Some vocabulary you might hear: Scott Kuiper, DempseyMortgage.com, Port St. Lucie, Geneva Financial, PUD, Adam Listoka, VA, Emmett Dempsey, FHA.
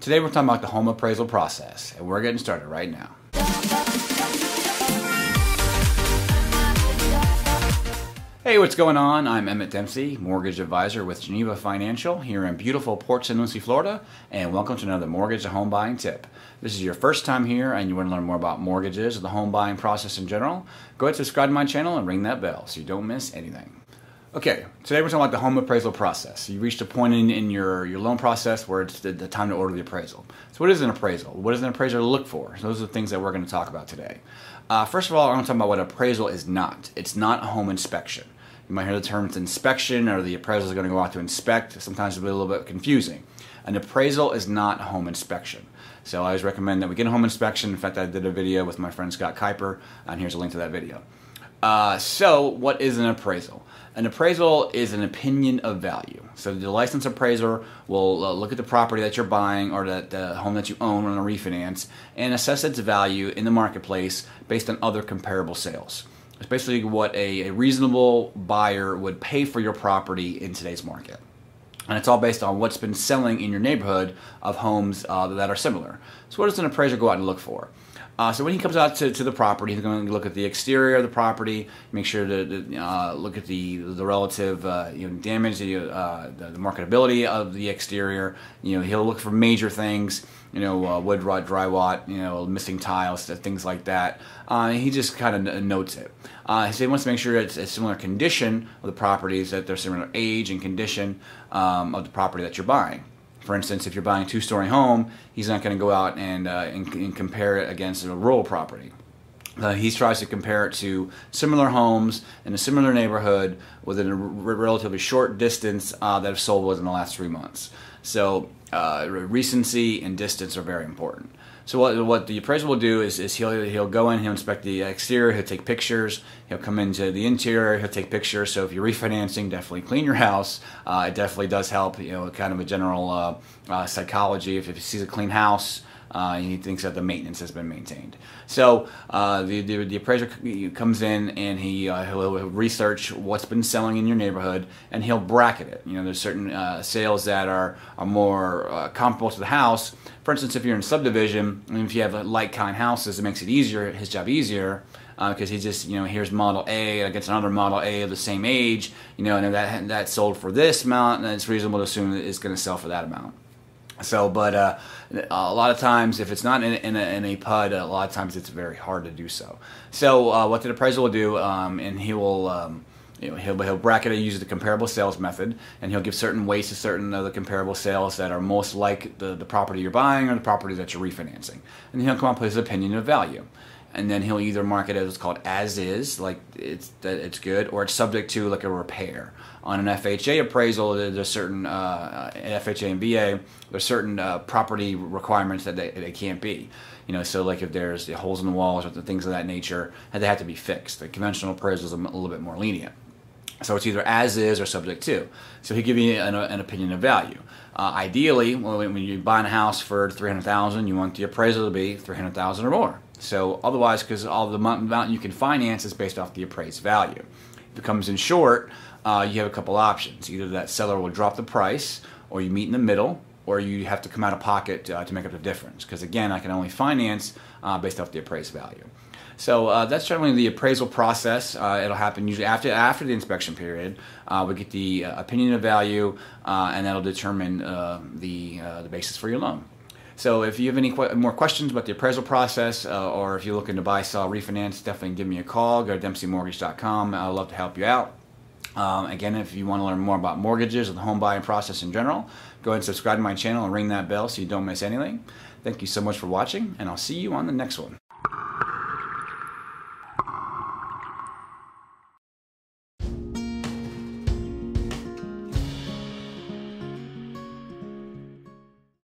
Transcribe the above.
Today we're talking about the home appraisal process, and we're getting started right now. Hey, what's going on? I'm Emmett Dempsey, mortgage advisor with Geneva Financial here in beautiful Port St. Lucie, Florida, and welcome to another mortgage to home buying tip. If this is your first time here and you want to learn more about mortgages or the home buying process in general, go ahead and subscribe to my channel and ring that bell so you don't miss anything. Okay, today we're talking about the home appraisal process. You reached a point in your loan process where it's the time to order the appraisal. So what is an appraisal? What does an appraiser look for? So those are the things that we're going to talk about today. First of all, I'm going to talk about what appraisal is not. It's not a home inspection. You might hear the terms inspection or the appraisal is going to go out to inspect. Sometimes it'll be a little bit confusing. An appraisal is not a home inspection. So I always recommend that we get a home inspection. In fact, I did a video with my friend Scott Kuiper, and here's a link to that video. So what is an appraisal? An appraisal is an opinion of value. So the licensed appraiser will look at the property that you're buying or the home that you own on a refinance and assess its value in the marketplace based on other comparable sales. It's basically what a reasonable buyer would pay for your property in today's market. And it's all based on what's been selling in your neighborhood of homes that are similar. So what does an appraiser go out and look for? So when he comes out to the property, he's going to look at the exterior of the property, make sure to look at the relative damage, the marketability of the exterior. You know, he'll look for major things, wood rot, drywall, missing tiles, things like that. He just kind of notes it. So he wants to make sure it's a similar condition of the properties, that they're similar age and condition of the property that you're buying. For instance, if you're buying a two-story home, he's not going to go out and compare it against a rural property. He tries to compare it to similar homes in a similar neighborhood within a relatively short distance that have sold within the last 3 months. So recency and distance are very important. So what the appraiser will do is he'll go in, he'll inspect the exterior, he'll take pictures, he'll come into the interior, he'll take pictures. So if you're refinancing, definitely clean your house. It definitely does help, kind of a general psychology. If he sees a clean house, he thinks that the maintenance has been maintained. So the appraiser comes in and he'll research what's been selling in your neighborhood, and he'll bracket it. There's certain sales that are more comparable to the house. For instance, if you're in a subdivision, and if you have like kind houses, it makes it easier, his job easier, because he just, here's model A against another model A of the same age, and that sold for this amount, and it's reasonable to assume that it's going to sell for that amount. So, but a lot of times, if it's not in a PUD, a lot of times it's very hard to do so. So, what the appraiser will do, and he will, he'll bracket it, use the comparable sales method, and he'll give certain weights to certain other comparable sales that are most like the property you're buying or the property that you're refinancing, and he'll come up with his opinion of value. And then he'll either mark it as what's called as is, like it's good, or it's subject to like a repair. On an FHA appraisal, there's certain FHA and VA, there's certain property requirements that they can't be. So like if there's the holes in the walls or the things of that nature, they have to be fixed. The conventional appraisal is a little bit more lenient. So it's either as is or subject to. So he'll give you an opinion of value. Ideally, when you buy a house for $300,000, you want the appraisal to be $300,000 or more. So otherwise, because all the amount you can finance is based off the appraised value. If it comes in short, you have a couple options. Either that seller will drop the price, or you meet in the middle, or you have to come out of pocket to make up the difference. Because again, I can only finance based off the appraised value. So that's generally the appraisal process. It'll happen usually after the inspection period. We get the opinion of value, and that'll determine the basis for your loan. So if you have any more questions about the appraisal process, or if you're looking to buy, sell, refinance, definitely give me a call. Go to DempseyMortgage.com. I'd love to help you out. Again, if you want to learn more about mortgages or the home buying process in general, go ahead and subscribe to my channel and ring that bell so you don't miss anything. Thank you so much for watching, and I'll see you on the next one.